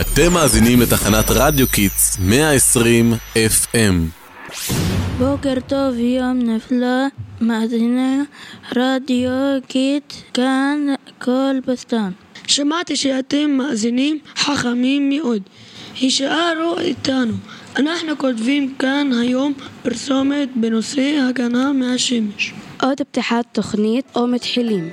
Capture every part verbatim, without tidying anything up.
אתם מאזינים לתחנת רדיו קיץ מאה ועשרים אף אם. בוקר טוב, יום נפלא, מאזיני רדיו קיץ כאן כל בסטן. שמעתי שאתם מאזינים חכמים מאוד, הישארו איתנו. אנחנו כותבים כאן היום פרסומת בנושא הגנה מהשמש. עוד פתיחת תוכנית או מתחילים.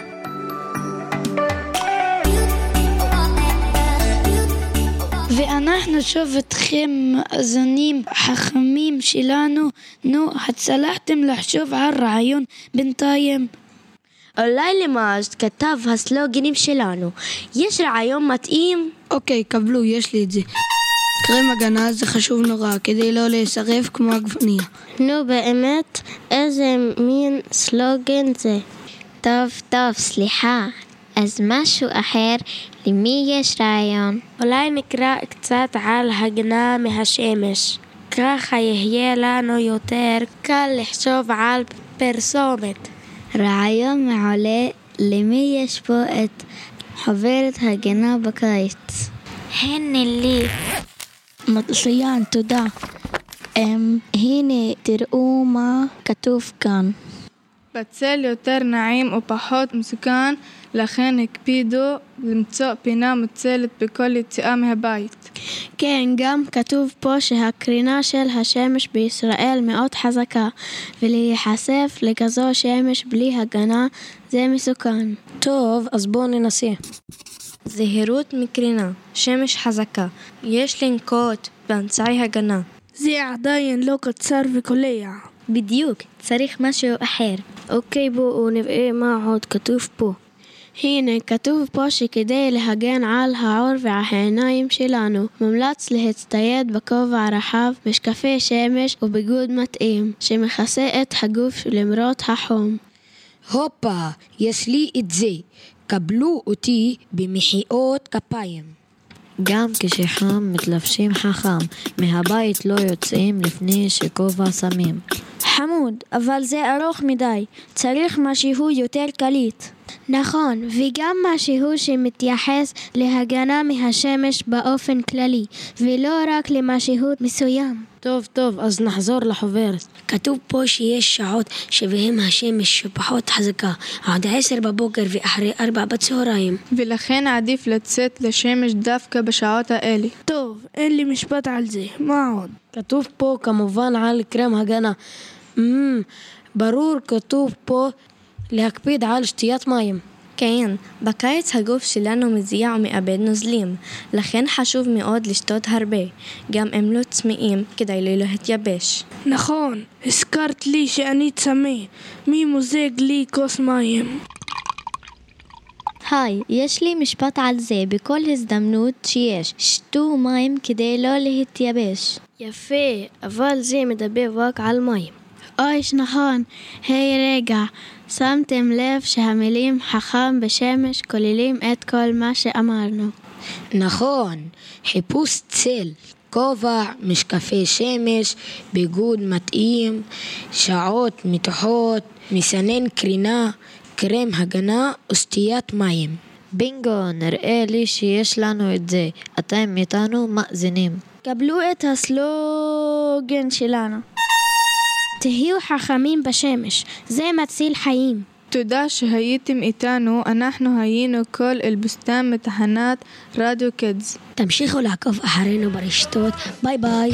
ואנחנו שוב אתכם מאזינים חכמים שלנו. נו, הצלחתם לחשוב על רעיון בינתיים? אולי למאז כתב הסלוגנים שלנו. יש רעיון מתאים? אוקיי, קבלו, יש לי את זה. קרם הגנה זה חשוב נורא, כדי לא להישרף כמו הגפניה. נו באמת, איזה מין סלוגן זה? טוב, טוב, סליחה. אז משהו אחר, למי יש רעיון? אולי נקרא קצת על הגנה מהשמש. ככה יהיה לנו יותר קל לחשוב על פרסומת. רעיון מעולה, למי יש פה את חוברת הגנה בקיץ? הנה לי. מצוין, תודה. הנה, תראו מה כתוב כאן. בצל יותר נעים ופחות מסוכן, לכן הקפידו למצוא פינה מוצלת בכל יציאה מהבית. כן, גם כתוב פה שהקרינה של השמש בישראל מאוד חזקה, ולהיחשף לכזו שמש בלי הגנה זה מסוכן. טוב, אז בואו ננסה. זהירות מקרינה, שמש חזקה, יש לנקוט באמצעי הגנה. זה עדיין לא קצר וקולע. בדיוק, צריך משהו אחר. אוקיי, בואו נראה מה עוד כתוב פה. הנה, כתוב פה שכדי להגן על העור והעיניים שלנו, ממלץ להצטייד בכובע רחב, משקפי שמש וביגוד מתאים, שמכסה את הגוף למרות החום. הופה, יש לי את זה. קבלו אותי במחיאות כפיים. גם כשחם מתלבשים חכם, מהבית לא יוצאים לפני שכובע שמים. חמוד, אבל זה ארוך מדי, צריך משהו יותר קליט. נכון, וגם משהו שמתייחס להגנה מהשמש באופן כללי, ולא רק למשהו מסוים. טוב, טוב, אז נחזור לחוברת. כתוב פה שיש שעות שבהם השמש פחות חזקה, עד עשר בבוקר ואחרי ארבע בצהריים. ולכן עדיף לצאת לשמש דווקא בשעות האלה. טוב, אין לי משפט על זה, מה עוד? כתוב פה כמובן על קרם הגנה. אממ, ברור, כתוב פה להקפיד על שתיית מים. כן, בקיץ הגוף שלנו מזיע ומאבד נוזלים, לכן חשוב מאוד לשתות הרבה, גם אם לא צמאים כדי לא להתייבש. נכון, הזכרת לי שאני צמא, מי מוזג לי כוס מים? היי, יש לי משפט על זה בכל הזדמנות שיש, שתו מים כדי לא להתייבש. יפה, אבל זה מדבר רק על מים. אויש, נכון. היי רגע, שמתם לב שהמילים חכם בשמש כוללים את כל מה שאמרנו? נכון, חיפוש צל, כובע, משקפי שמש, ביגוד מתאים, שעות מתוחות, מסנן קרינה, קרם הגנה ושתיית מים. בינגו, נראה לי שיש לנו את זה. אתם איתנו מאזינים. קבלו את הסלוגן שלנו. תהיו חכמים בשמש, זה מציל חיים. תודה שהייתם איתנו, אנחנו היינו כל אלבוסטן מתחנת רדיו קידס. תמשיכו לעקוב אחרינו ברשתות, ביי ביי.